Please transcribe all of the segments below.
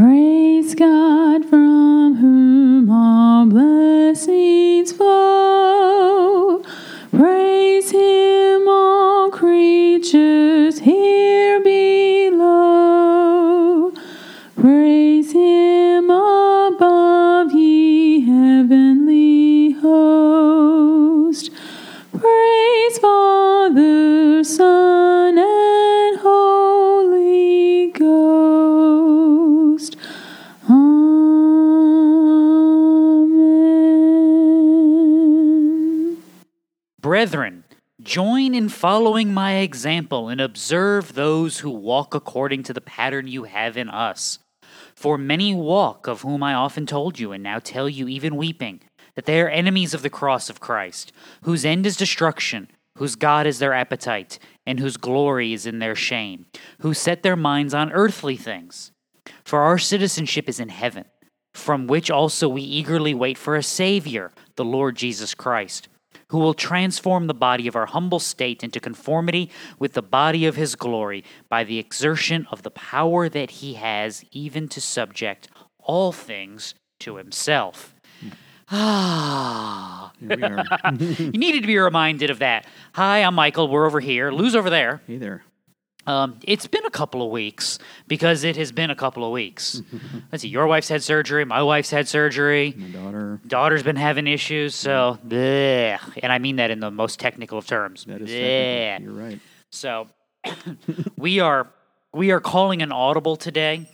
Praise God from whom all blessings flow. Praise Him, all creatures here below. Praise Him above, ye heavenly host. Praise Father, Son, and Holy Ghost. Amen. Brethren, join in following my example and observe those who walk according to the pattern you have in us. For many walk, of whom I often told you, and now tell you even weeping, that they are enemies of the cross of Christ, whose end is destruction, whose God is their appetite, and whose glory is in their shame, who set their minds on earthly things. For our citizenship is in heaven, from which also we eagerly wait for a Savior, the Lord Jesus Christ, who will transform the body of our humble state into conformity with the body of His glory by the exertion of the power that He has, even to subject all things to Himself. Ah, here we are. You needed to be reminded of that. Hi, I'm Michael. We're over here. Lou's over there. Hey there. It's been a couple of weeks because it has been a couple of weeks. Let's see. Your wife's had surgery. My wife's had surgery. My daughter's been having issues. So, bleh. And I mean that in the most technical of terms. That is technical. You're right. So, we are calling an audible today,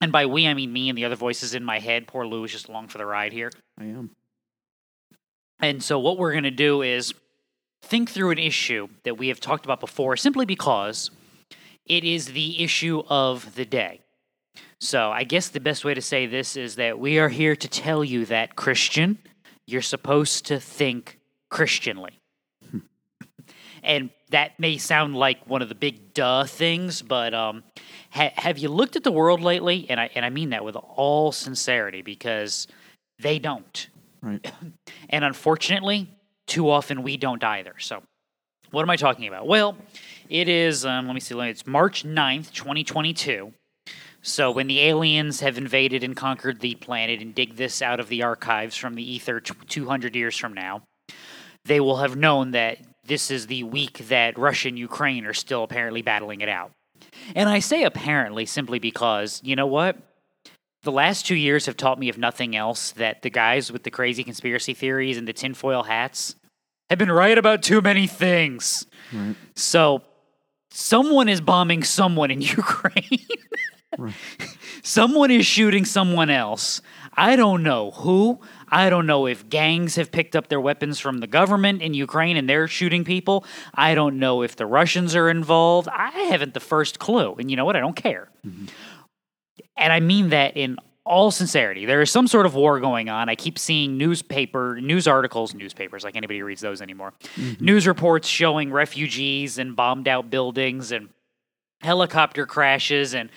and by we I mean me and the other voices in my head. Poor Lou is just along for the ride here. I am. And so what we're going to do is think through an issue that we have talked about before, simply because it is the issue of the day. So I guess the best way to say this is that we are here to tell you that, Christian, you're supposed to think Christianly. And that may sound like one of the big duh things, but have you looked at the world lately? And I mean that with all sincerity, because they don't. Right. And unfortunately, too often we don't either. So what am I talking about? Well, it is, it's March 9th, 2022. So when the aliens have invaded and conquered the planet and dig this out of the archives from the ether 200 years from now, they will have known that this is the week that Russia and Ukraine are still apparently battling it out. And I say apparently simply because, you know what? The last 2 years have taught me, if nothing else, that the guys with the crazy conspiracy theories and the tinfoil hats have been right about too many things. Right. So someone is bombing someone in Ukraine. Right. Someone is shooting someone else. I don't know who. I don't know if gangs have picked up their weapons from the government in Ukraine and they're shooting people. I don't know if the Russians are involved. I haven't the first clue. And you know what? I don't care. Mm-hmm. And I mean that in all sincerity. There is some sort of war going on. I keep seeing news articles, like anybody reads those anymore. Mm-hmm. News reports showing refugees and bombed out buildings and helicopter crashes, and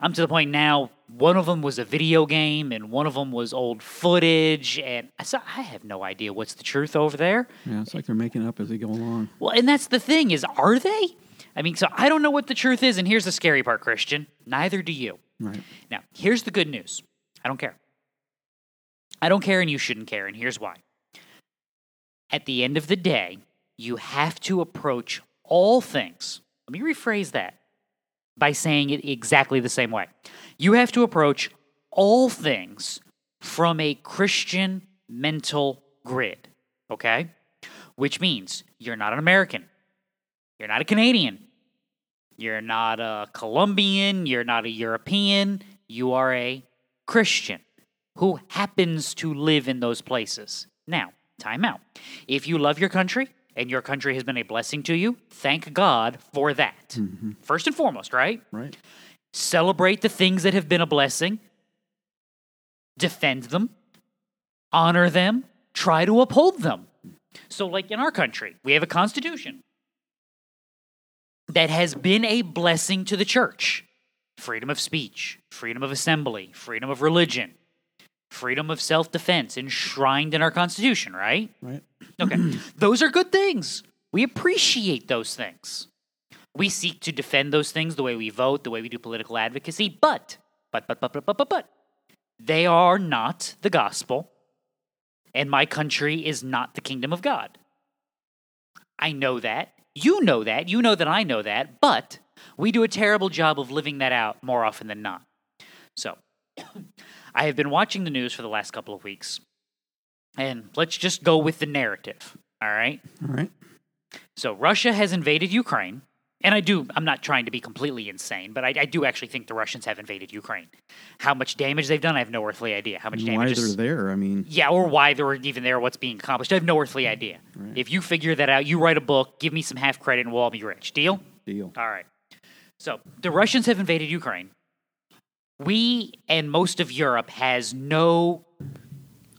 I'm to the point now, one of them was a video game, and one of them was old footage, and I have no idea what's the truth over there. Yeah, it's like they're making up as they go along. Well, and that's the thing is, are they? I mean, so I don't know what the truth is, and here's the scary part, Christian. Neither do you. Right. Now, here's the good news. I don't care. I don't care, and you shouldn't care, and here's why. At the end of the day, you have to approach all things. Let me rephrase that by saying it exactly the same way. You have to approach all things from a Christian mental grid, okay? Which means you're not an American. You're not a Canadian. You're not a Colombian. You're not a European. You are a Christian who happens to live in those places. Now, time out. If you love your country, and your country has been a blessing to you, thank God for that. Mm-hmm. First and foremost, right? Right. Celebrate the things that have been a blessing. Defend them. Honor them. Try to uphold them. So like in our country, we have a constitution that has been a blessing to the church. Freedom of speech, freedom of assembly, freedom of religion, freedom of self-defense enshrined in our Constitution, right? Right. Okay. Those are good things. We appreciate those things. We seek to defend those things the way we vote, the way we do political advocacy, but but, they are not the gospel, and my country is not the kingdom of God. I know that. You know that. You know that I know that, but we do a terrible job of living that out more often than not. So, I have been watching the news for the last couple of weeks, and let's just go with the narrative, all right? All right. So, Russia has invaded Ukraine, and I'm not trying to be completely insane, but I do actually think the Russians have invaded Ukraine. How much damage they've done, I have no earthly idea. How much damage they're there, I mean. Yeah, or why they're even there, what's being accomplished, I have no earthly idea. Right. If you figure that out, you write a book, give me some half credit, and we'll all be rich. Deal? Deal. All right. So, the Russians have invaded Ukraine. We and most of Europe has no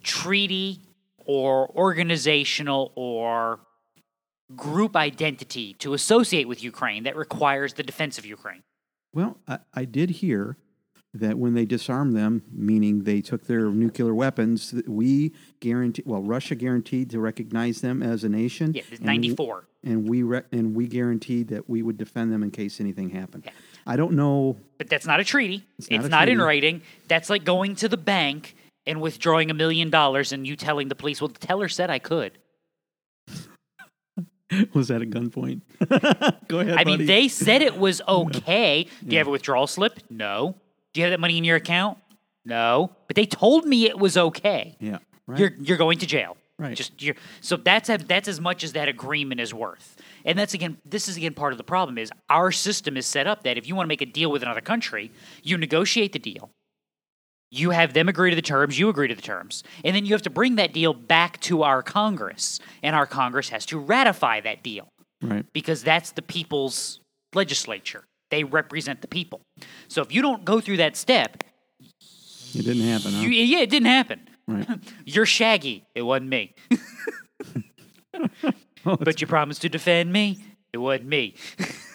treaty or organizational or group identity to associate with Ukraine that requires the defense of Ukraine. Well, I did hear that when they disarmed them, meaning they took their nuclear weapons, Russia guaranteed to recognize them as a nation. Yeah, it's 94. And we guaranteed that we would defend them in case anything happened. Yeah. I don't know. But that's not a treaty. It's not in writing. That's like going to the bank and withdrawing $1 million and you telling the police, well, the teller said I could. Was that a gunpoint? Go ahead, buddy. I mean, they said it was okay. Yeah. Do you have a withdrawal slip? No. Do you have that money in your account? No. But they told me it was okay. Yeah. Right. You're going to jail. Right. So that's as much as that agreement is worth. And this is part of the problem is our system is set up that if you want to make a deal with another country, you negotiate the deal. You have them agree to the terms, you agree to the terms. And then you have to bring that deal back to our Congress. And our Congress has to ratify that deal. Right. Because that's the people's legislature. They represent the people. So if you don't go through that step... It didn't happen, huh? Yeah, it didn't happen. Right. You're Shaggy. It wasn't me. But you promised to defend me? It wasn't me.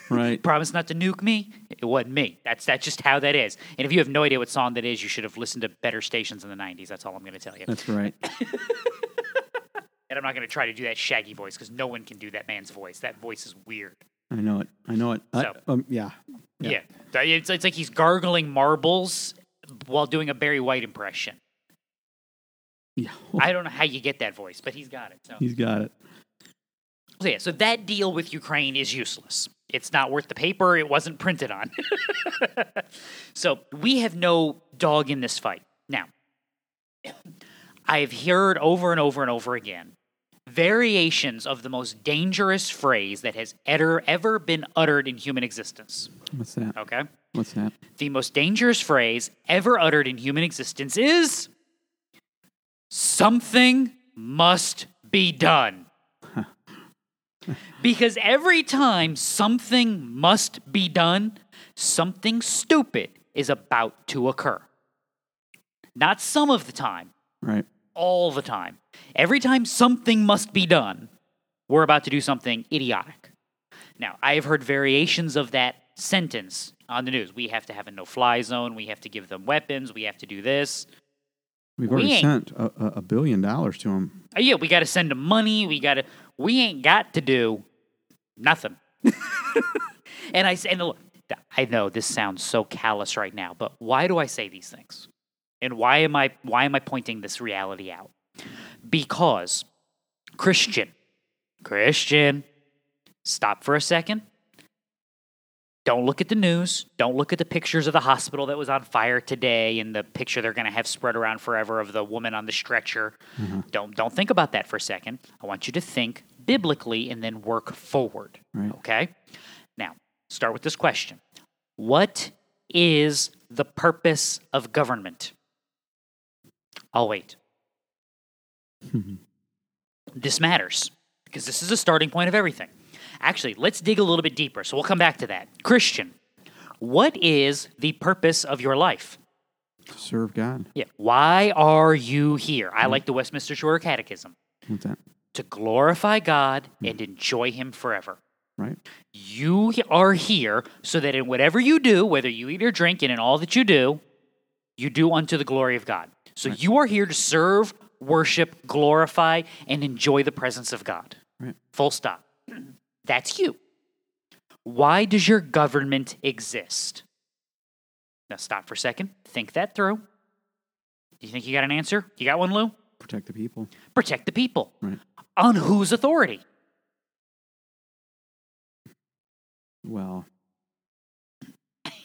Right. Promise not to nuke me? It wasn't me. That's just how that is. And if you have no idea what song that is, you should have listened to better stations in the 90s. That's all I'm going to tell you. That's right. And I'm not going to try to do that Shaggy voice because no one can do that man's voice. That voice is weird. I know it. So, Yeah. It's like he's gargling marbles while doing a Barry White impression. Yeah. I don't know how you get that voice, but he's got it. So. He's got it. So yeah, so that deal with Ukraine is useless. It's not worth the paper it wasn't printed on. So we have no dog in this fight. Now, I have heard over and over and over again variations of the most dangerous phrase that has ever been uttered in human existence. What's that? Okay. What's that? The most dangerous phrase ever uttered in human existence is something must be done. Because every time something must be done, something stupid is about to occur. Not some of the time. Right. All the time. Every time something must be done, we're about to do something idiotic. Now, I have heard variations of that sentence on the news. We have to have a no-fly zone. We have to give them weapons. We have to do this. We've already sent a $1 billion to them. Yeah, we got to send them money. We ain't got to do nothing. And look, I know this sounds so callous right now, but why do I say these things? And why am I pointing this reality out? Because Christian, stop for a second. Don't look at the news. Don't look at the pictures of the hospital that was on fire today and the picture they're going to have spread around forever of the woman on the stretcher. Mm-hmm. Don't think about that for a second. I want you to think biblically and then work forward. Right. Okay? Now, start with this question. What is the purpose of government? I'll wait. This matters because this is the starting point of everything. Actually, let's dig a little bit deeper, so we'll come back to that. Christian, what is the purpose of your life? Serve God. Yeah. Why are you here? I like the Westminster Shorter Catechism. What's that? To glorify God and enjoy Him forever. Right. You are here so that in whatever you do, whether you eat or drink and in all that you do unto the glory of God. So right. You are here to serve, worship, glorify, and enjoy the presence of God. Right. Full stop. That's you. Why does your government exist? Now stop for a second. Think that through. Do you think you got an answer? You got one, Lou? Protect the people. Protect the people. Right. On whose authority? Well,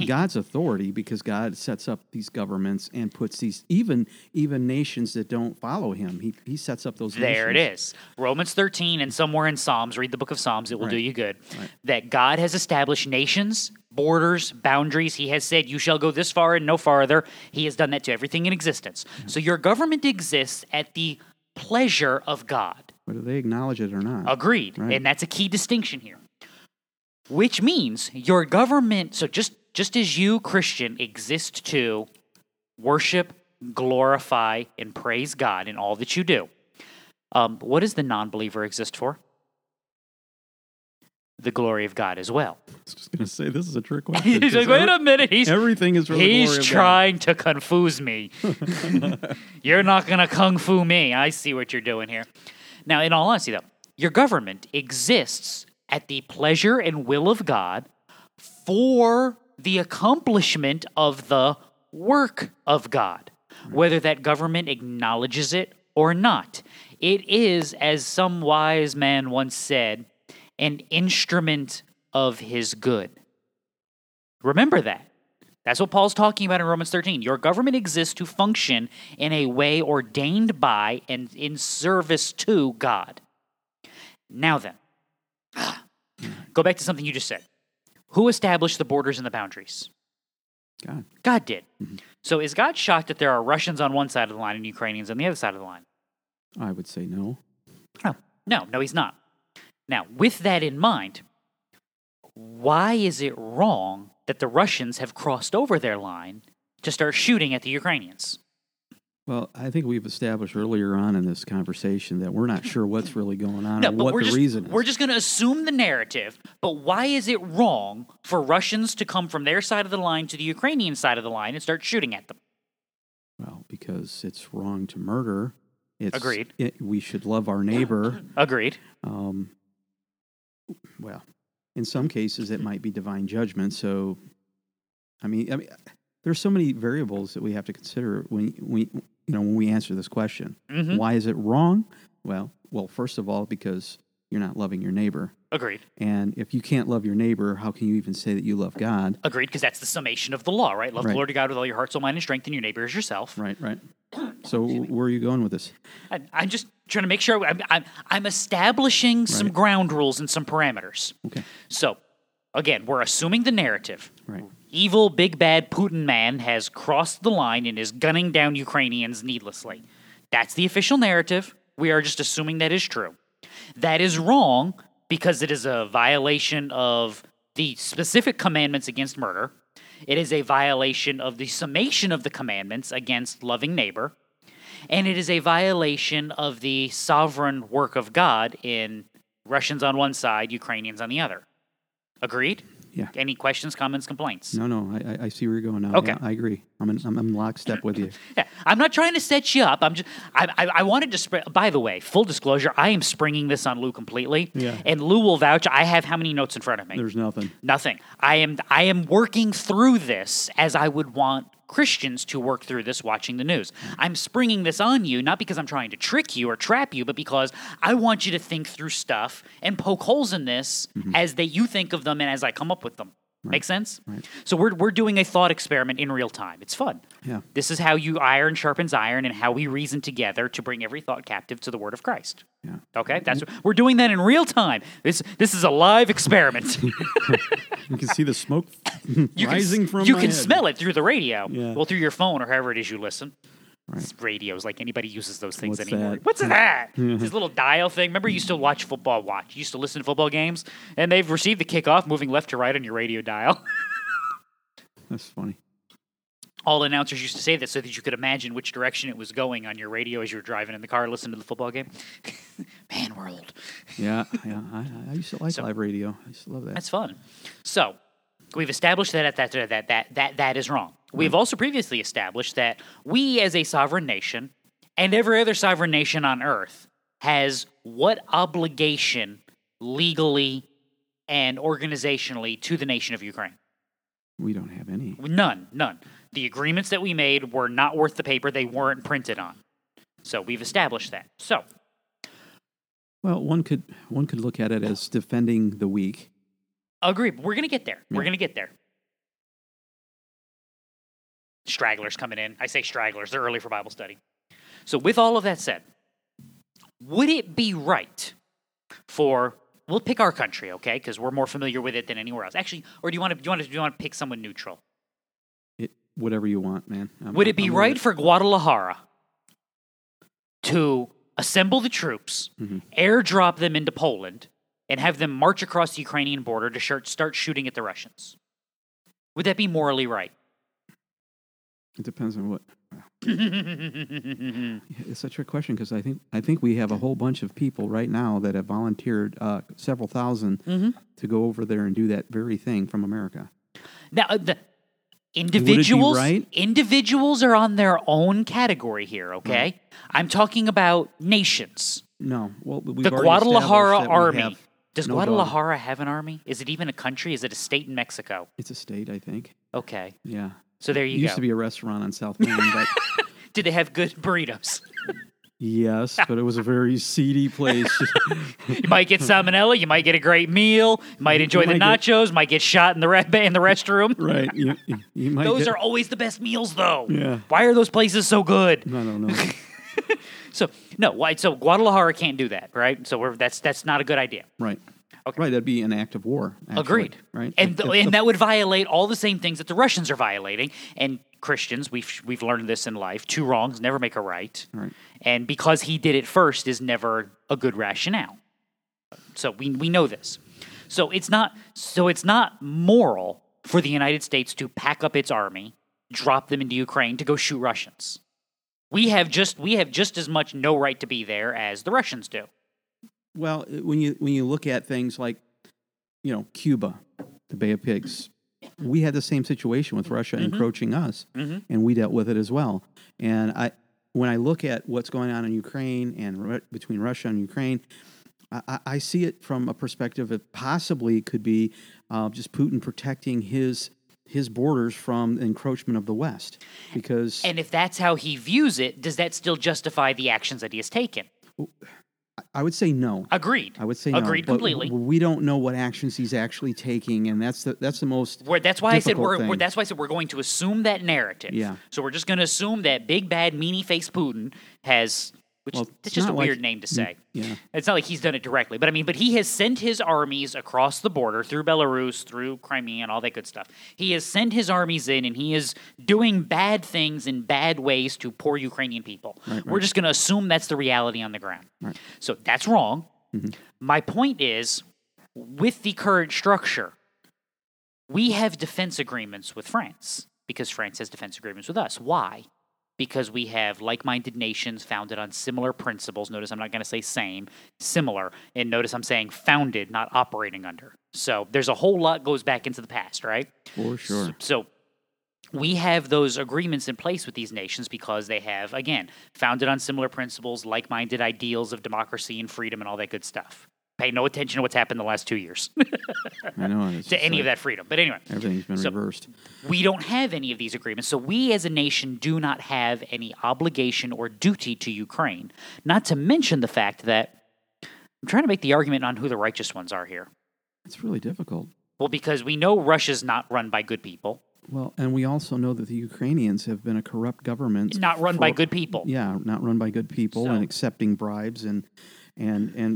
God's authority, because God sets up these governments and puts these, even nations that don't follow him, he sets up those there nations. It is. Romans 13 and somewhere in Psalms, read the book of Psalms, it will do you good, that God has established nations, borders, boundaries. He has said, you shall go this far and no farther. He has done that to everything in existence. Yeah. So your government exists at the pleasure of God. Whether they acknowledge it or not. Agreed. Right. And that's a key distinction here. Which means your government, so just as you, Christian, exist to worship, glorify, and praise God in all that you do, what does the non-believer exist for? The glory of God as well. I was just going to say, this is a trick question. He's like, wait a minute. Everything is for the glory of God. He's trying to confuse me. You're not going to kung fu me. I see what you're doing here. Now, in all honesty, though, your government exists at the pleasure and will of God for the accomplishment of the work of God, whether that government acknowledges it or not. It is, as some wise man once said, an instrument of his good. Remember that. That's what Paul's talking about in Romans 13. Your government exists to function in a way ordained by and in service to God. Now then, go back to something you just said. Who established the borders and the boundaries? God. God did. Mm-hmm. So is God shocked that there are Russians on one side of the line and Ukrainians on the other side of the line? I would say no. No, he's not. Now, with that in mind, why is it wrong that the Russians have crossed over their line to start shooting at the Ukrainians? Well, I think we've established earlier on in this conversation that we're not sure what's really going on and what the reason is. We're just going to assume the narrative, but why is it wrong for Russians to come from their side of the line to the Ukrainian side of the line and start shooting at them? Well, because it's wrong to murder. Agreed. We should love our neighbor. Agreed. Well, in some cases, it might be divine judgment. So, I mean, there's so many variables that we have to consider when we answer this question. Mm-hmm. Why is it wrong? Well, first of all, because you're not loving your neighbor. Agreed. And if you can't love your neighbor, how can you even say that you love God? Agreed, because that's the summation of the law, right? Love the Lord your God with all your heart, soul, mind, and strength, and your neighbor as yourself. Right. So where are you going with this? I'm just trying to make sure I'm establishing some ground rules and some parameters. Okay. So, again, we're assuming the narrative. Right. Evil, big, bad Putin man has crossed the line and is gunning down Ukrainians needlessly. That's the official narrative. We are just assuming that is true. That is wrong because it is a violation of the specific commandments against murder. It is a violation of the summation of the commandments against loving neighbor. And it is a violation of the sovereign work of God in Russians on one side, Ukrainians on the other. Agreed? Yeah. Any questions, comments, complaints? No, I see where you're going now. Okay. Yeah, I agree. I'm lockstep with you. Yeah, I'm not trying to set you up. I wanted to spread, by the way, full disclosure, I am springing this on Lou completely. Yeah. And Lou will vouch, I have how many notes in front of me? There's nothing. Nothing. I am working through this as I would want Christians to work through this watching the news. I'm springing this on you, not because I'm trying to trick you or trap you, but because I want you to think through stuff and poke holes in this as that you think of them and as I come up with them. Right. Make sense? Right. So we're doing a thought experiment in real time. It's fun. Yeah. This is how iron sharpens iron and how we reason together to bring every thought captive to the word of Christ. Yeah. Okay? We're doing that in real time. This is a live experiment. You can see the smoke rising from my head. You can smell it through the radio. Yeah. Well, through your phone or however it is you listen. Right. Radios, like anybody uses those things anymore. What's that? This little dial thing. Remember, you used to watch football watch. You used to listen to football games, and they've received the kickoff moving left to right on your radio dial. That's funny. All announcers used to say that so that you could imagine which direction it was going on your radio as you were driving in the car listening to the football game. Man, we're old. Yeah. I used to like live radio. I used to love that. That's fun. So we've established that is wrong. We've also previously established that we as a sovereign nation and every other sovereign nation on earth has what obligation legally and organizationally to the nation of Ukraine? We don't have any. None. the agreements that we made were not worth the paper they weren't printed on. So we've established that. So, well, one could look at it as defending the weak. Agreed. We're going to get there. Yeah. We're going to get there. Stragglers coming in. I say stragglers. They're early for Bible study. So with all of that said, would it be right for, we'll pick our country, okay, because we're more familiar with it than anywhere else. Actually, or do you want to pick someone neutral? Whatever you want, man. Would it be right for Guadalajara to assemble the troops, airdrop them into Poland, and have them march across the Ukrainian border to start shooting at the Russians? Would that be morally right? It depends on what. It's such a trick question because I think we have a whole bunch of people right now that have volunteered, several thousand, to go over there and do that very thing from America. Now, the individuals, right? Individuals are on their own category here, okay? Right. I'm talking about nations. No. Well, the Guadalajara Army. Does Guadalajara have an army? Is it even a country? Is it a state in Mexico? It's a state, I think. Okay. Yeah. So there you go. It used to be a restaurant on South Main. But... Did they have good burritos? Yes, but it was a very seedy place. You might get salmonella. You might get a great meal. You might enjoy the nachos. Might get shot in the restroom. Right. You might those are always the best meals, though. Yeah. Why are those places so good? I don't know. So Guadalajara can't do that, right? So that's not a good idea. Right. Okay. Right, that'd be an act of war. Actually, agreed. Right, and that would violate all the same things that the Russians are violating. And Christians, we've learned this in life: two wrongs never make a right. Right. And because he did it first is never a good rationale. So we know this. So it's not moral for the United States to pack up its army, drop them into Ukraine to go shoot Russians. We have just as much no right to be there as the Russians do. Well, when you look at things like, Cuba, the Bay of Pigs, we had the same situation with Russia encroaching us, and we dealt with it as well. And when I look at what's going on in Ukraine and between Russia and Ukraine, I see it from a perspective that possibly could be just Putin protecting his borders from encroachment of the West. And if that's how he views it, does that still justify the actions that he has taken? I would say no. Agreed. I would say no. Agreed completely. We don't know what actions he's actually taking, and that's the most difficult thing. That's why I said we're going to assume that narrative. Yeah. So we're just going to assume that big, bad, meanie-faced Putin has, it's just a weird name to say. Yeah. It's not like he's done it directly, but he has sent his armies across the border through Belarus, through Crimea, and all that good stuff. He has sent his armies in, and he is doing bad things in bad ways to poor Ukrainian people. Right. We're just going to assume that's the reality on the ground. Right. So that's wrong. Mm-hmm. My point is, with the current structure, we have defense agreements with France because France has defense agreements with us. Why? Because we have like-minded nations founded on similar principles. Notice I'm not going to say same, similar. And notice I'm saying founded, not operating under. So there's a whole lot goes back into the past, right? For sure. So we have those agreements in place with these nations because they have, again, founded on similar principles, like-minded ideals of democracy and freedom and all that good stuff. Pay no attention to what's happened the last 2 years. I know. To any of that freedom. But anyway. Everything's been reversed. We don't have any of these agreements. So we as a nation do not have any obligation or duty to Ukraine. Not to mention the fact that I'm trying to make the argument on who the righteous ones are here. It's really difficult. Well, because we know Russia's not run by good people. Well, and we also know that the Ukrainians have been a corrupt government. Not run by good people. Yeah, not run by good people and accepting bribes and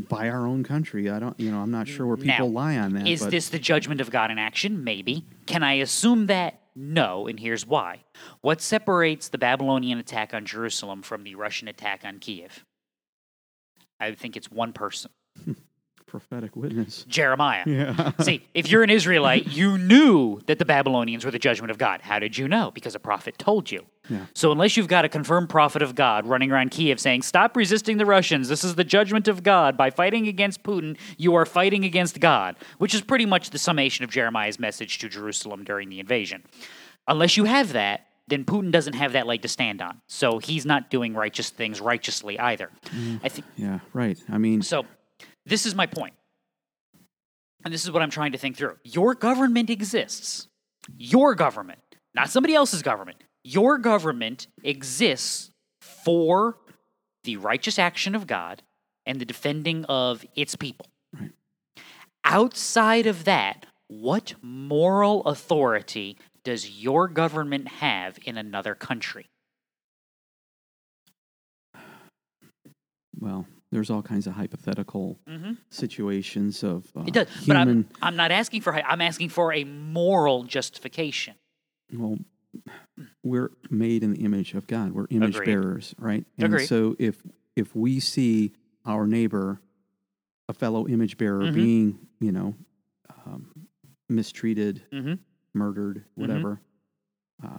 by our own country. I'm not sure where people lie on that. Is this the judgment of God in action? Maybe. Can I assume that? No, and here's why. What separates the Babylonian attack on Jerusalem from the Russian attack on Kiev? I think it's one person. Prophetic witness. Jeremiah. Yeah. See, if you're an Israelite, you knew that the Babylonians were the judgment of God. How did you know? Because a prophet told you. Yeah. So unless you've got a confirmed prophet of God running around Kiev saying, stop resisting the Russians, this is the judgment of God, by fighting against Putin, you are fighting against God, which is pretty much the summation of Jeremiah's message to Jerusalem during the invasion. Unless you have that, then Putin doesn't have that leg to stand on. So he's not doing righteous things righteously either. I think. Yeah, right. This is my point, and this is what I'm trying to think through. Your government exists. Your government, not somebody else's government. Your government exists for the righteous action of God and the defending of its people. Right. Outside of that, what moral authority does your government have in another country? Well, there's all kinds of hypothetical situations of it does, human... But I'm not asking for... I'm asking for a moral justification. Well, we're made in the image of God. We're image bearers, right? And so if we see our neighbor, a fellow image bearer, being, you know, mistreated, murdered, whatever,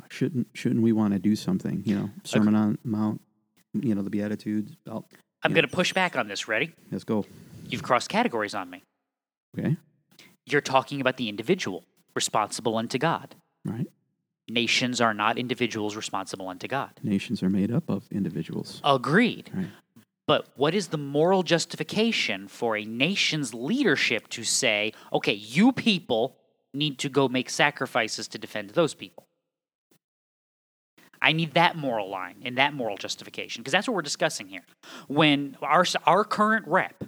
shouldn't we want to do something? You know, Sermon on Mount, you know, the Beatitudes. I'm going to push back on this. Ready? Let's go. You've crossed categories on me. Okay. You're talking about the individual responsible unto God. Right. Nations are not individuals responsible unto God. Nations are made up of individuals. Agreed. Right. But what is the moral justification for a nation's leadership to say, okay, you people need to go make sacrifices to defend those people? I need that moral line and that moral justification, because that's what we're discussing here. When our current rep,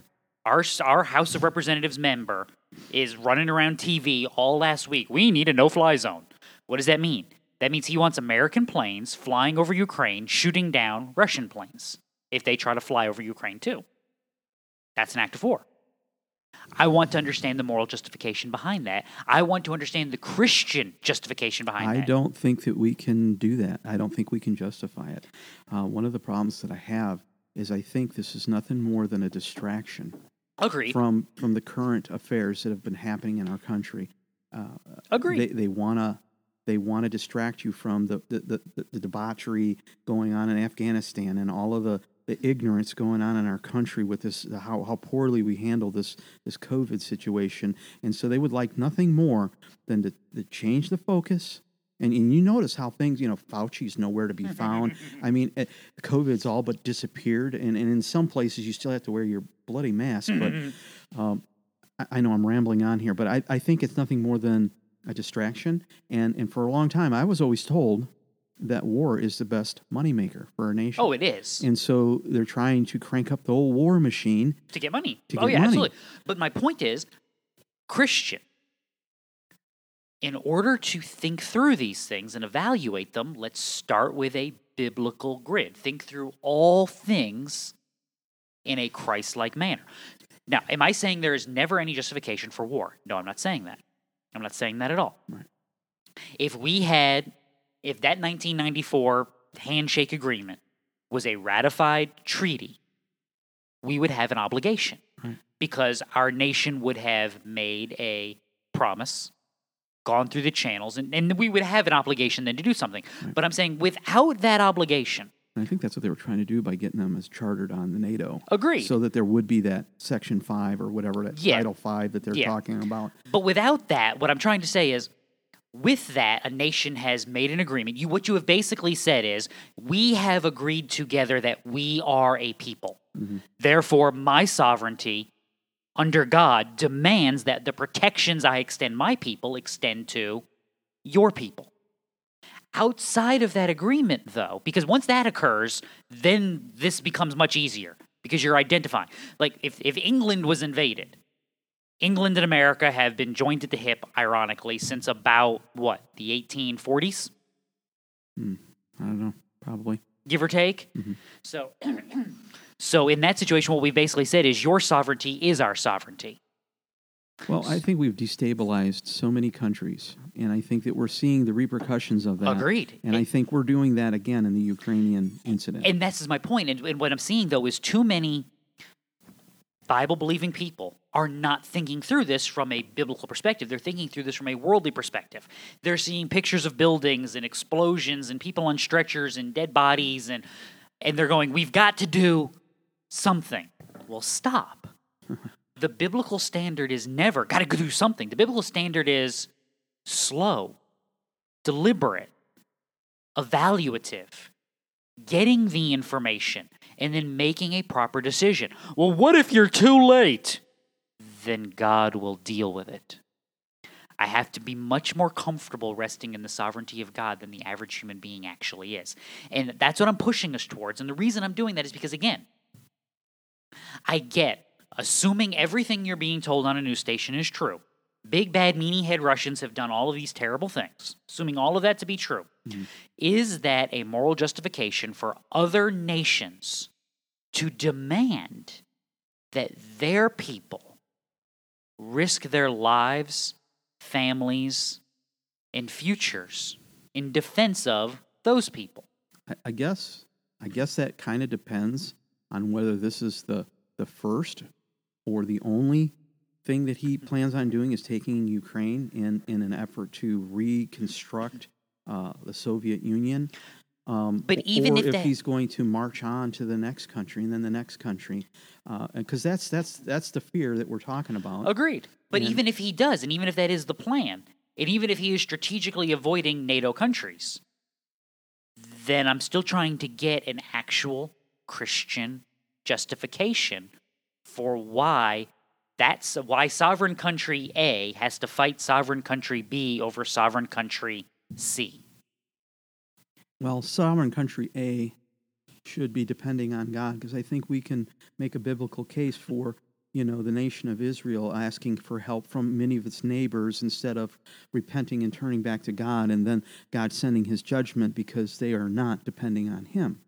our House of Representatives member, is running around TV all last week, we need a no-fly zone. What does that mean? That means he wants American planes flying over Ukraine, shooting down Russian planes if they try to fly over Ukraine too. That's an act of war. I want to understand the moral justification behind that. I want to understand the Christian justification behind that. I don't think that we can do that. I don't think we can justify it. One of the problems that I have is I think this is nothing more than a distraction. Agreed. From the current affairs that have been happening in our country. Agreed. They want to distract you from the debauchery going on in Afghanistan and all of the ignorance going on in our country with this, how poorly we handle this COVID situation. And so they would like nothing more than to change the focus. And you notice how things, you know, Fauci's nowhere to be found. I mean, COVID's all but disappeared. And in some places you still have to wear your bloody mask. But I know I'm rambling on here, but I think it's nothing more than a distraction, and for a long time, I was always told that war is the best moneymaker for a nation. Oh, it is. And so they're trying to crank up the whole war machine. To get money. Absolutely. But my point is, Christian, in order to think through these things and evaluate them, let's start with a biblical grid. Think through all things in a Christ-like manner. Now, am I saying there is never any justification for war? No, I'm not saying that. I'm not saying that at all. Right. If that 1994 handshake agreement was a ratified treaty, we would have an obligation because our nation would have made a promise, gone through the channels, and we would have an obligation then to do something. Right. But I'm saying without that obligation... And I think that's what they were trying to do by getting them as chartered on the NATO. Agreed. So that there would be that Section 5 or whatever, that Title 5 that they're talking about. But without that, what I'm trying to say is, with that, a nation has made an agreement. What you have basically said is, we have agreed together that we are a people. Mm-hmm. Therefore, my sovereignty under God demands that the protections I extend my people extend to your people. Outside of that agreement, though, because once that occurs, then this becomes much easier because you're identifying. Like, if England was invaded, England and America have been joined at the hip, ironically, since about, the 1840s? I don't know, probably. Give or take? Mm-hmm. So in that situation, what we basically said is your sovereignty is our sovereignty. Well, I think we've destabilized so many countries, and I think that we're seeing the repercussions of that. Agreed. And I think we're doing that again in the Ukrainian incident. And that's my point. And what I'm seeing, though, is too many Bible-believing people are not thinking through this from a biblical perspective. They're thinking through this from a worldly perspective. They're seeing pictures of buildings and explosions and people on stretchers and dead bodies, and they're going, we've got to do something. Well, stop. The biblical standard is never, gotta do something. The biblical standard is slow, deliberate, evaluative, getting the information, and then making a proper decision. Well, what if you're too late? Then God will deal with it. I have to be much more comfortable resting in the sovereignty of God than the average human being actually is. And that's what I'm pushing us towards. And the reason I'm doing that is because, again, I get assuming everything you're being told on a news station is true. Big, bad, meanie-head Russians have done all of these terrible things, assuming all of that to be true. Mm-hmm. Is that a moral justification for other nations to demand that their people risk their lives, families, and futures in defense of those people? I guess that kind of depends on whether this is the first or the only thing that he plans on doing is taking Ukraine in an effort to reconstruct the Soviet Union. But even if he's going to march on to the next country and then the next country, because that's the fear that we're talking about. Agreed. But even if he does, and even if that is the plan, and even if he is strategically avoiding NATO countries, then I'm still trying to get an actual Christian justification for why that's why sovereign country A has to fight sovereign country B over sovereign country C. Well, sovereign country A should be depending on God, because I think we can make a biblical case for, you know, the nation of Israel asking for help from many of its neighbors instead of repenting and turning back to God, and then God sending his judgment because they are not depending on him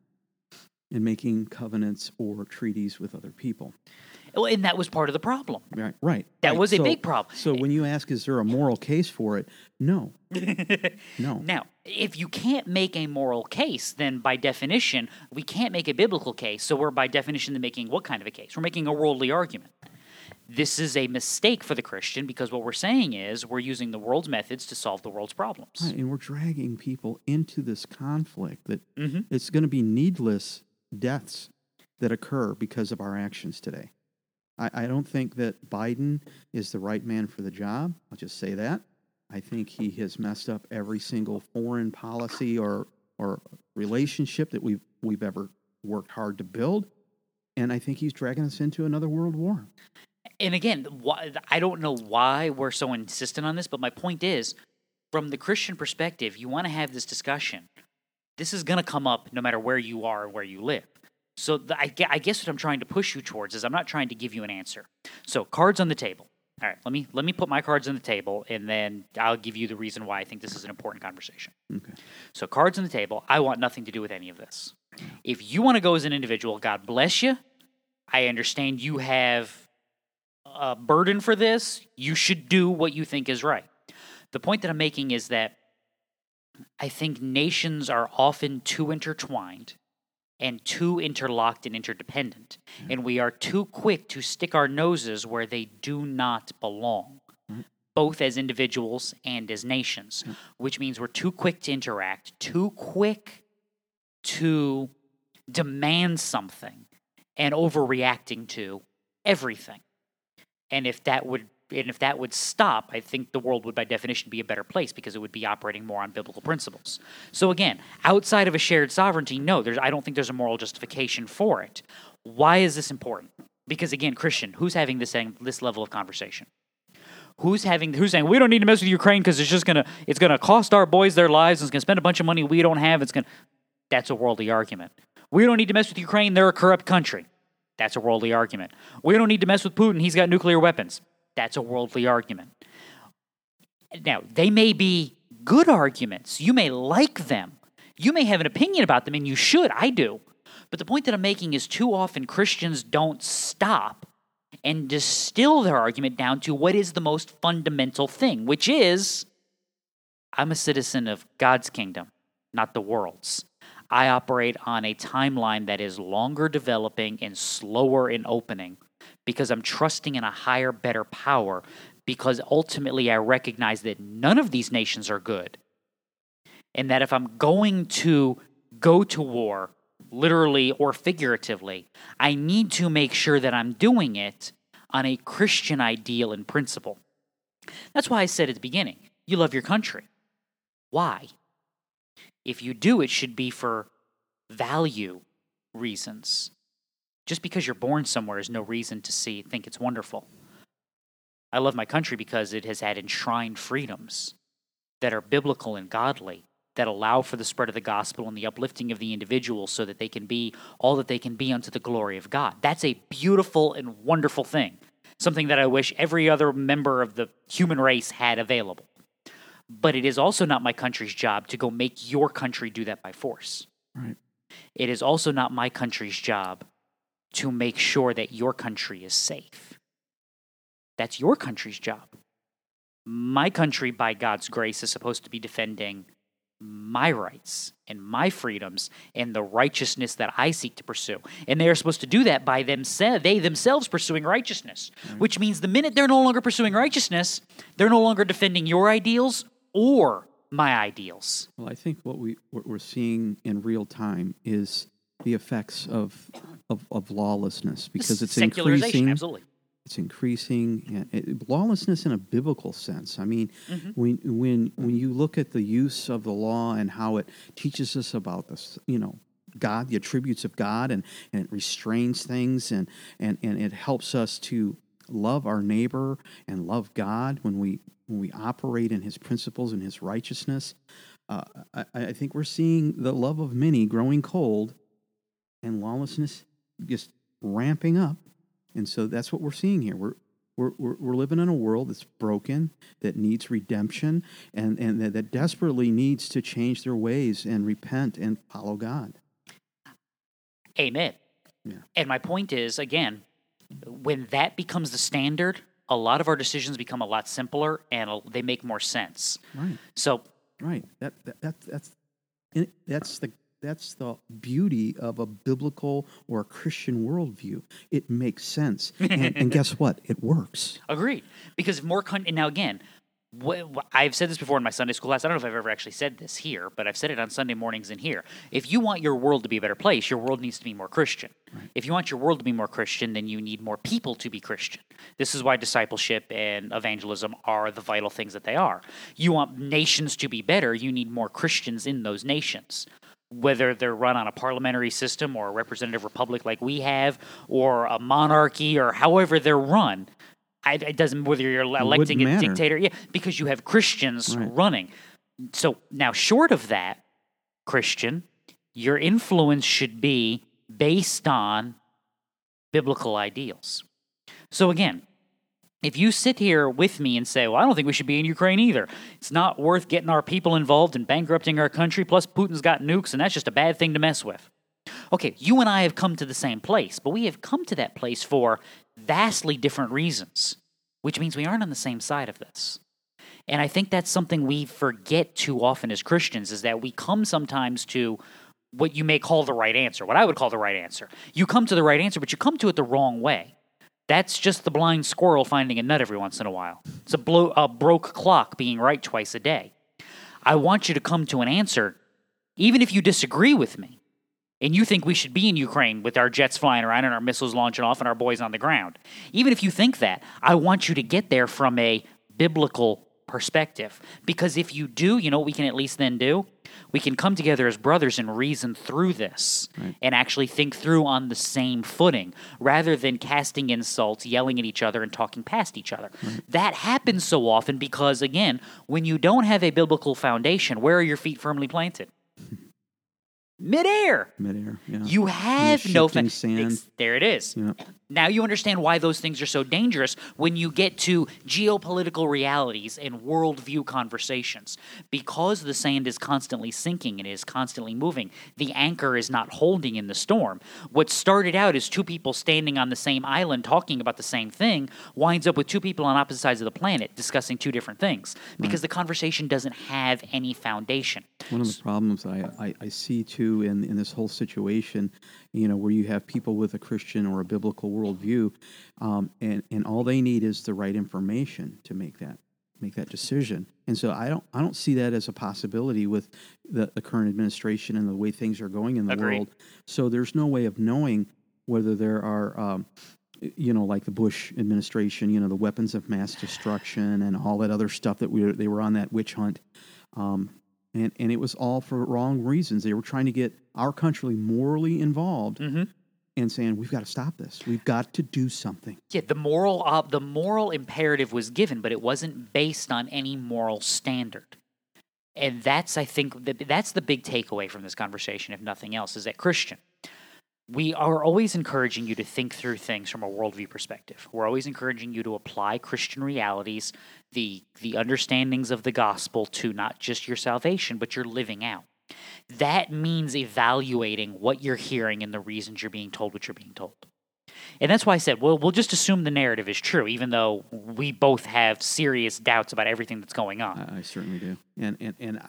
and making covenants or treaties with other people. Well, and that was part of the problem. Right. That was a big problem. So when you ask, is there a moral case for it? No. No. Now, if you can't make a moral case, then by definition, we can't make a biblical case. So we're by definition making what kind of a case? We're making a worldly argument. This is a mistake for the Christian, because what we're saying is we're using the world's methods to solve the world's problems. Right, and we're dragging people into this conflict that it's going to be needless deaths that occur because of our actions today. I don't think that Biden is the right man for the job. I'll just say that. I think he has messed up every single foreign policy or relationship that we've ever worked hard to build, and I think he's dragging us into another world war. And again, I don't know why we're so insistent on this, but my point is, from the Christian perspective, you want to have this discussion. This is going to come up no matter where you are and where you live. So I guess what I'm trying to push you towards is I'm not trying to give you an answer. So cards on the table. All right, let me put my cards on the table, and then I'll give you the reason why I think this is an important conversation. Okay. So cards on the table. I want nothing to do with any of this. If you want to go as an individual, God bless you. I understand you have a burden for this. You should do what you think is right. The point that I'm making is that I think nations are often too intertwined and too interlocked and interdependent. And we are too quick to stick our noses where they do not belong, both as individuals and as nations, which means we're too quick to interact, too quick to demand something, and overreacting to everything. And if that would stop, I think the world would, by definition, be a better place, because it would be operating more on biblical principles. So again, outside of a shared sovereignty, no, I don't think there's a moral justification for it. Why is this important? Because again, Christian, who's having this level of conversation? Who's saying we don't need to mess with Ukraine because it's gonna cost our boys their lives, and it's gonna spend a bunch of money we don't have. That's a worldly argument. We don't need to mess with Ukraine; they're a corrupt country. That's a worldly argument. We don't need to mess with Putin; he's got nuclear weapons. That's a worldly argument. Now, they may be good arguments. You may like them. You may have an opinion about them, and you should. I do. But the point that I'm making is too often Christians don't stop and distill their argument down to what is the most fundamental thing, which is, I'm a citizen of God's kingdom, not the world's. I operate on a timeline that is longer developing and slower in opening, because I'm trusting in a higher, better power, because ultimately I recognize that none of these nations are good, and that if I'm going to go to war, literally or figuratively, I need to make sure that I'm doing it on a Christian ideal and principle. That's why I said at the beginning, you love your country. Why? If you do, it should be for value reasons. Just because you're born somewhere is no reason to think it's wonderful. I love my country because it has had enshrined freedoms that are biblical and godly, that allow for the spread of the gospel and the uplifting of the individual so that they can be all that they can be unto the glory of God. That's a beautiful and wonderful thing, something that I wish every other member of the human race had available. But it is also not my country's job to go make your country do that by force. Right. It is also not my country's job to make sure that your country is safe. That's your country's job. My country, by God's grace, is supposed to be defending my rights and my freedoms and the righteousness that I seek to pursue. And they are supposed to do that by themselves pursuing righteousness, right. Which means the minute they're no longer pursuing righteousness, they're no longer defending your ideals or my ideals. Well, I think what we're seeing in real time is the effects of lawlessness, because it's increasing. Absolutely. It's increasing lawlessness in a biblical sense. I mean, mm-hmm. when you look at the use of the law and how it teaches us about this, God, the attributes of God, and it restrains things, and it helps us to love our neighbor and love God when we operate in His principles and His righteousness. I think we're seeing the love of many growing cold, and lawlessness just ramping up. And so that's what we're seeing here. We're living in a world that's broken, that needs redemption, and that desperately needs to change their ways and repent and follow God. Amen. Yeah. And my point is, again, when that becomes the standard, a lot of our decisions become a lot simpler and they make more sense. Right. So. Right. That's the beauty of a biblical or a Christian worldview. It makes sense. And guess what? It works. Agreed. Because now again, I've said this before in my Sunday school class. I don't know if I've ever actually said this here, but I've said it on Sunday mornings in here. If you want your world to be a better place, your world needs to be more Christian. Right. If you want your world to be more Christian, then you need more people to be Christian. This is why discipleship and evangelism are the vital things that they are. You want nations to be better, you need more Christians in those nations. Whether they're run on a parliamentary system or a representative republic like we have, or a monarchy, or however they're run, it doesn't matter whether you're electing a dictator, because you have Christians right. running. So now, short of that, Christian, your influence should be based on biblical ideals. So again, if you sit here with me and say, well, I don't think we should be in Ukraine either. It's not worth getting our people involved and bankrupting our country. Plus, Putin's got nukes, and that's just a bad thing to mess with. Okay, you and I have come to the same place, but we have come to that place for vastly different reasons, which means we aren't on the same side of this. And I think that's something we forget too often as Christians, is that we come sometimes to what you may call the right answer, what I would call the right answer. You come to the right answer, but you come to it the wrong way. That's just the blind squirrel finding a nut every once in a while. It's a broke clock being right twice a day. I want you to come to an answer, even if you disagree with me, and you think we should be in Ukraine with our jets flying around and our missiles launching off and our boys on the ground. Even if you think that, I want you to get there from a biblical perspective. Because if you do, you know what we can at least then do? We can come together as brothers and reason through this, right. And actually think through on the same footing, rather than casting insults, yelling at each other, and talking past each other. Right. That happens so often because, again, when you don't have a biblical foundation, where are your feet firmly planted? Midair. Yeah. You have no foundation. There it is. Yeah. Now you understand why those things are so dangerous when you get to geopolitical realities and worldview conversations. Because the sand is constantly sinking and it is constantly moving, the anchor is not holding in the storm. What started out as two people standing on the same island talking about the same thing winds up with two people on opposite sides of the planet discussing two different things because the conversation doesn't have any foundation. One of the problems I see too in this whole situation, where you have people with a Christian or a biblical worldview, and all they need is the right information to make that decision. And so I don't see that as a possibility with the current administration and the way things are going in the Agreed. World. So there's no way of knowing whether there are, like the Bush administration, the weapons of mass destruction and all that other stuff that they were on that witch hunt. And it was all for wrong reasons. They were trying to get our country morally involved, mm-hmm. and saying, we've got to stop this. We've got to do something. Yeah, the moral imperative was given, but it wasn't based on any moral standard. And that's, I think, that's the big takeaway from this conversation, if nothing else, is that, Christian, we are always encouraging you to think through things from a worldview perspective. We're always encouraging you to apply Christian realities, the understandings of the gospel to not just your salvation, but your living out. That means evaluating what you're hearing and the reasons you're being told what you're being told. And that's why I said, well, we'll just assume the narrative is true, even though we both have serious doubts about everything that's going on. I certainly do. And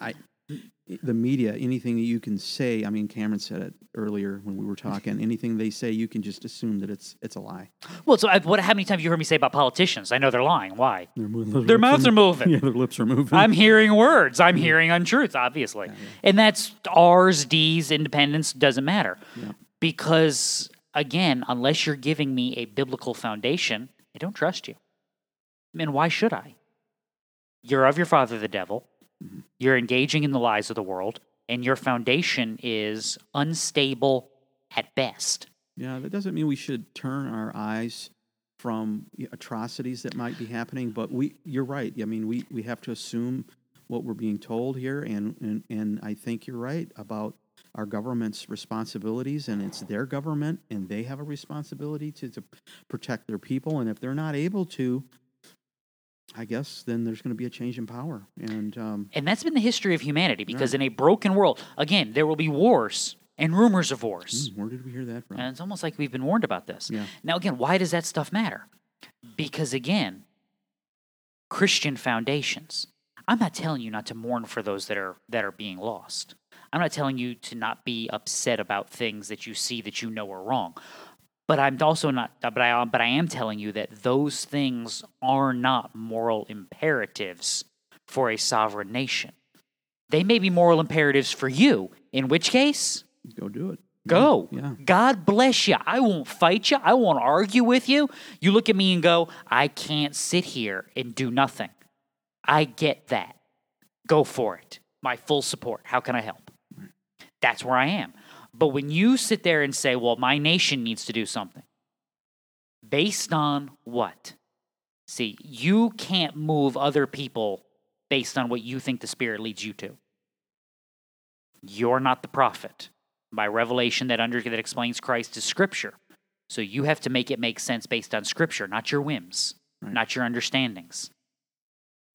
the media, anything that you can say, I mean, Cameron said it earlier when we were talking, anything they say, you can just assume that it's a lie. Well, so how many times have you heard me say about politicians? I know they're lying. Why? Their mouths are moving. Yeah, their lips are moving. I'm hearing words. I'm hearing untruths, obviously. Yeah, yeah. And that's R's, D's, independence, doesn't matter. Yeah. Because... again, unless you're giving me a biblical foundation, I don't trust you. And why should I? You're of your father, the devil. Mm-hmm. You're engaging in the lies of the world, and your foundation is unstable at best. Yeah, that doesn't mean we should turn our eyes from atrocities that might be happening, but you're right. I mean, we have to assume what we're being told here, and I think you're right about our government's responsibilities, and it's their government, and they have a responsibility to protect their people. And if they're not able to, I guess, then there's going to be a change in power. And that's been the history of humanity, because in a broken world, again, there will be wars and rumors of wars. Where did we hear that from? And it's almost like we've been warned about this. Yeah. Now, again, why does that stuff matter? Because, again, Christian foundations. I'm not telling you not to mourn for those that are being lost. I'm not telling you to not be upset about things that you see that you know are wrong, but I'm also not. But I am telling you that those things are not moral imperatives for a sovereign nation. They may be moral imperatives for you. In which case, go do it. Go. Yeah. God bless you. I won't fight you. I won't argue with you. You look at me and go, I can't sit here and do nothing. I get that. Go for it. My full support. How can I help? That's where I am. But when you sit there and say, well, my nation needs to do something, based on what? See, you can't move other people based on what you think the Spirit leads you to. You're not the prophet. My revelation that explains Christ is Scripture. So you have to make it make sense based on Scripture, not your whims, not your understandings.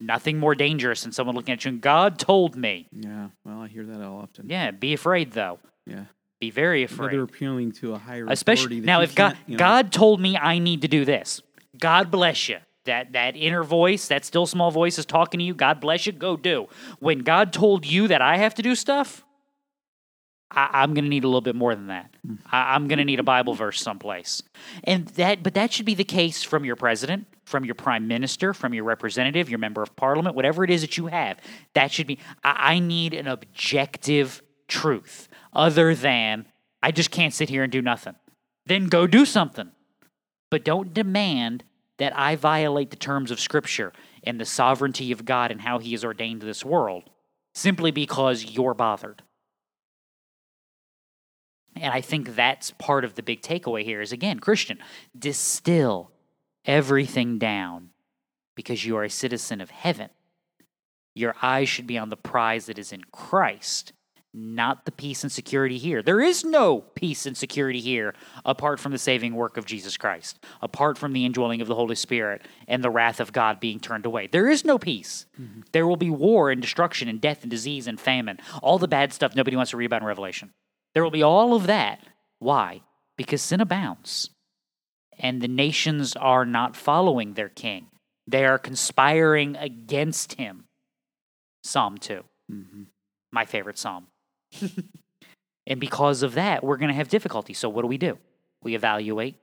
Nothing more dangerous than someone looking at you and, God told me. Yeah, well, I hear that all often. Yeah, be afraid, though. Yeah. Be very afraid. But they're appealing to a higher authority. Now, if God told me I need to do this, God bless you. That inner voice, that still small voice is talking to you. God bless you. Go do. When God told you that I have to do stuff, I'm going to need a little bit more than that. I'm going to need a Bible verse someplace. But that should be the case from your president, from your prime minister, from your representative, your member of parliament, whatever it is that you have. That should be, I need an objective truth other than I just can't sit here and do nothing. Then go do something. But don't demand that I violate the terms of Scripture and the sovereignty of God and how He has ordained this world simply because you're bothered. And I think that's part of the big takeaway here is, again, Christian, distill everything down because you are a citizen of heaven. Your eyes should be on the prize that is in Christ, not the peace and security here. There is no peace and security here apart from the saving work of Jesus Christ, apart from the indwelling of the Holy Spirit and the wrath of God being turned away. There is no peace. Mm-hmm. There will be war and destruction and death and disease and famine, all the bad stuff nobody wants to read about in Revelation. There will be all of that. Why? Because sin abounds. And the nations are not following their king. They are conspiring against him. Psalm 2. Mm-hmm. My favorite psalm. And because of that, we're going to have difficulty. So what do? We evaluate,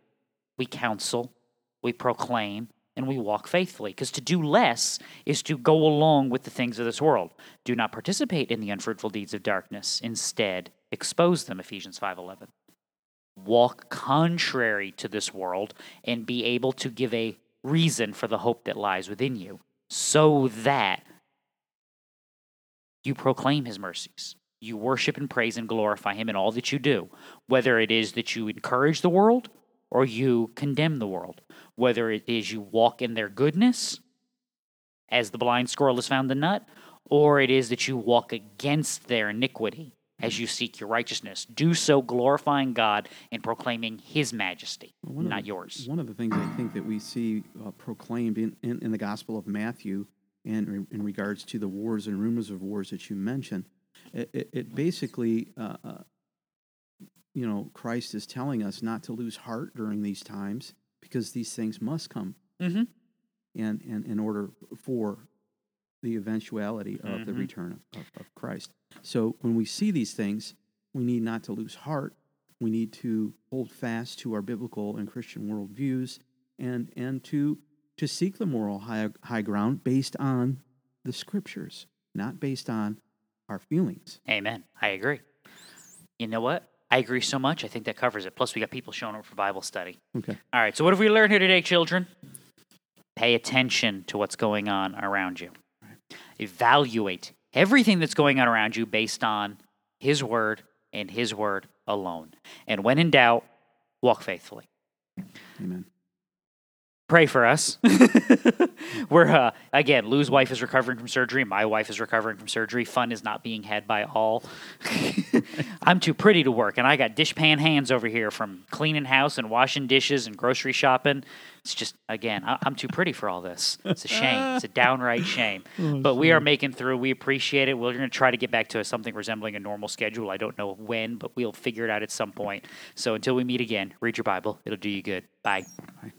we counsel, we proclaim, and we walk faithfully. Because to do less is to go along with the things of this world. Do not participate in the unfruitful deeds of darkness. Instead, expose them, Ephesians 5:11. Walk contrary to this world and be able to give a reason for the hope that lies within you so that you proclaim his mercies, you worship and praise and glorify him in all that you do, whether it is that you encourage the world or you condemn the world, whether it is you walk in their goodness, as the blind squirrel has found the nut, or it is that you walk against their iniquity as you seek your righteousness. Do so glorifying God and proclaiming his majesty, not yours. One of the things I think that we see proclaimed in the Gospel of Matthew and in regards to the wars and rumors of wars that you mentioned, it basically, Christ is telling us not to lose heart during these times because these things must come. Mm-hmm. And in order for the eventuality of the return of Christ. So when we see these things, we need not to lose heart. We need to hold fast to our biblical and Christian worldviews and to seek the moral high ground based on the Scriptures, not based on our feelings. Amen. I agree. You know what? I agree so much. I think that covers it. Plus, we got people showing up for Bible study. Okay. All right. So what have we learned here today, children? Pay attention to what's going on around you. Evaluate everything that's going on around you based on his word and his word alone. And when in doubt, walk faithfully. Amen. Pray for us. We're, again, Lou's wife is recovering from surgery. My wife is recovering from surgery. Fun is not being had by all. I'm too pretty to work, and I got dish pan hands over here from cleaning house and washing dishes and grocery shopping. It's just, again, I'm too pretty for all this. It's a shame. It's a downright shame. But we are making through. We appreciate it. We're going to try to get back to something resembling a normal schedule. I don't know when, but we'll figure it out at some point. So until we meet again, read your Bible. It'll do you good. Bye. Bye.